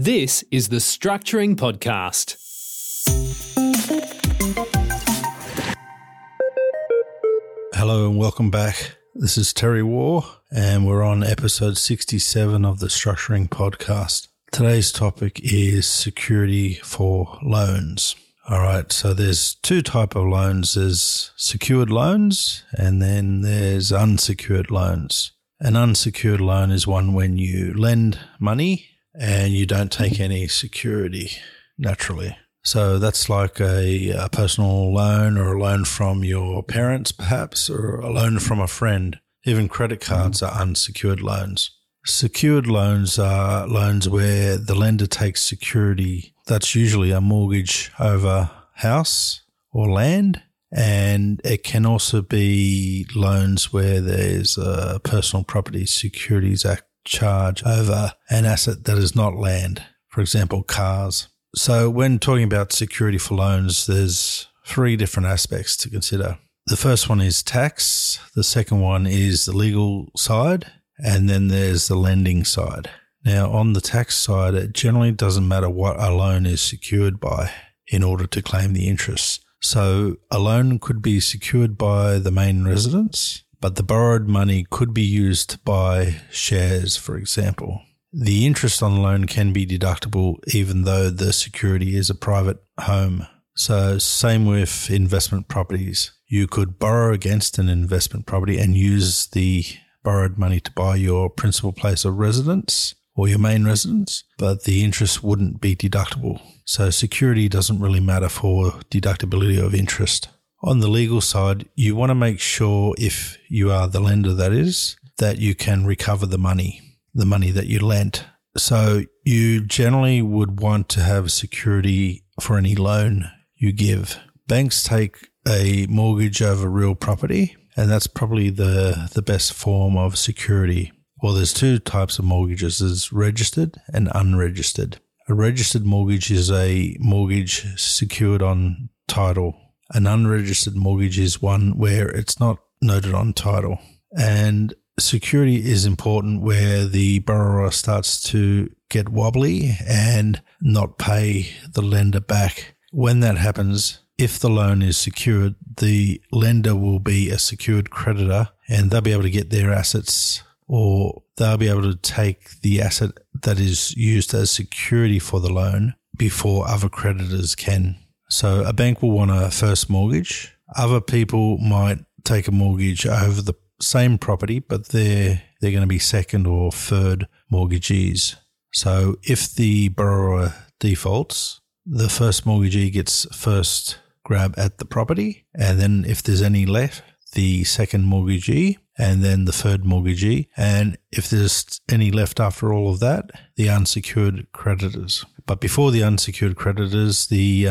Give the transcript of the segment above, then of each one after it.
This is the Structuring Podcast. Hello and welcome back. This is Terry Waugh and we're on episode 67 of the Structuring Podcast. Today's topic is security for loans. All right, so there's two types of loans. There's secured loans and then there's unsecured loans. An unsecured loan is one when you lend money and you don't take any security naturally. So that's like a personal loan or a loan from your parents perhaps or a loan from a friend. Even credit cards are unsecured loans. Secured loans are loans where the lender takes security. That's usually a mortgage over house or land. And it can also be loans where there's a Personal Property Securities Act charge over an asset that is not land, for example, cars. So when talking about security for loans, there's three different aspects to consider. The first one is tax. The second one is the legal side. And then there's the lending side. Now, on the tax side, it generally doesn't matter what a loan is secured by in order to claim the interest. So a loan could be secured by the main residence, but the borrowed money could be used by shares, for example. The interest on the loan can be deductible even though the security is a private home. So same with investment properties. You could borrow against an investment property and use the borrowed money to buy your principal place of residence or your main residence, but the interest wouldn't be deductible. So security doesn't really matter for deductibility of interest. On the legal side, you want to make sure, if you are the lender that is, that you can recover the money that you lent. So you generally would want to have security for any loan you give. Banks take a mortgage over real property, and that's probably the best form of security. Well, there's two types of mortgages. There's registered and unregistered. A registered mortgage is a mortgage secured on title. An unregistered mortgage is one where it's not noted on title. And security is important where the borrower starts to get wobbly and not pay the lender back. When that happens, if the loan is secured, the lender will be a secured creditor and they'll be able to get their assets, or they'll be able to take the asset that is used as security for the loan before other creditors can. So a bank will want a first mortgage. Other people might take a mortgage over the same property, but they're going to be second or third mortgagees. So if the borrower defaults, the first mortgagee gets first grab at the property, and then if there's any left, the second mortgagee, and then the third mortgagee. And if there's any left after all of that, the unsecured creditors. But before the unsecured creditors, the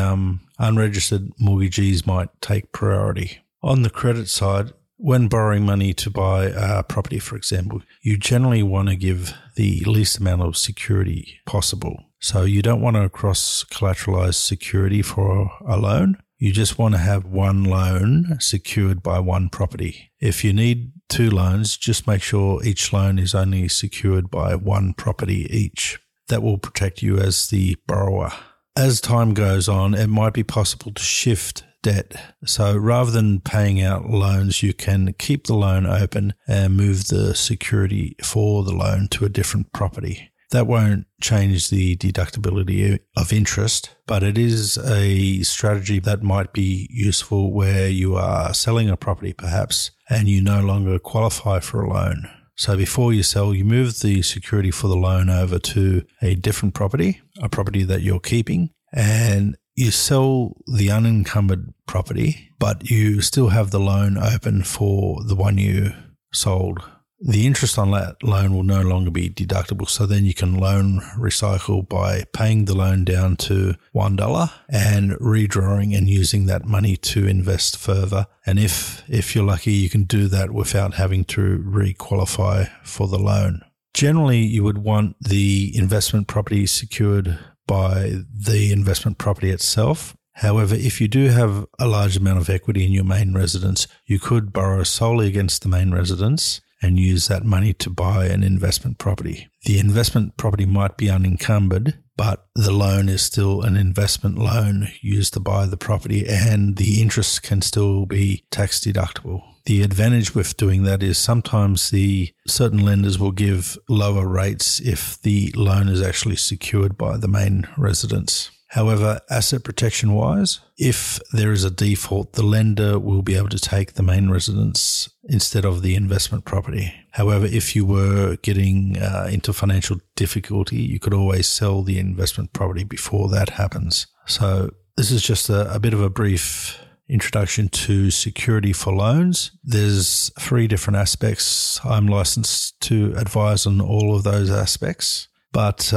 unregistered mortgagees might take priority. On the credit side, when borrowing money to buy a property, for example, you generally want to give the least amount of security possible. So you don't want to cross-collateralize security for a loan. You just want to have one loan secured by one property. If you need two loans, just make sure each loan is only secured by one property each. That will protect you as the borrower. As time goes on, it might be possible to shift debt. So rather than paying out loans, you can keep the loan open and move the security for the loan to a different property. That won't change the deductibility of interest, but it is a strategy that might be useful where you are selling a property perhaps and you no longer qualify for a loan. So before you sell, you move the security for the loan over to a different property, a property that you're keeping, and you sell the unencumbered property, but you still have the loan open for the one you sold. The interest on that loan will no longer be deductible, so then you can loan recycle by paying the loan down to $1 and redrawing and using that money to invest further. And if you're lucky, you can do that without having to re-qualify for the loan. Generally, you would want the investment property secured by the investment property itself. However, if you do have a large amount of equity in your main residence, you could borrow solely against the main residence and use that money to buy an investment property. The investment property might be unencumbered, but the loan is still an investment loan used to buy the property, and the interest can still be tax deductible. The advantage with doing that is sometimes the certain lenders will give lower rates if the loan is actually secured by the main residence. However, asset protection wise, if there is a default, the lender will be able to take the main residence instead of the investment property. However, if you were getting into financial difficulty, you could always sell the investment property before that happens. So this is just a bit of a brief introduction to security for loans. There's three different aspects. I'm licensed to advise on all of those aspects. But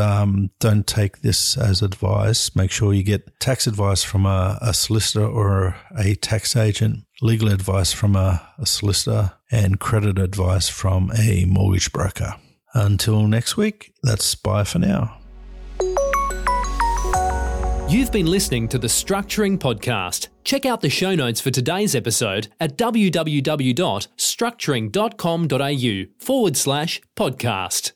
don't take this as advice. Make sure you get tax advice from a solicitor or a tax agent, legal advice from a solicitor, and credit advice from a mortgage broker. Until next week, that's bye for now. You've been listening to The Structuring Podcast. Check out the show notes for today's episode at www.structuring.com.au/podcast.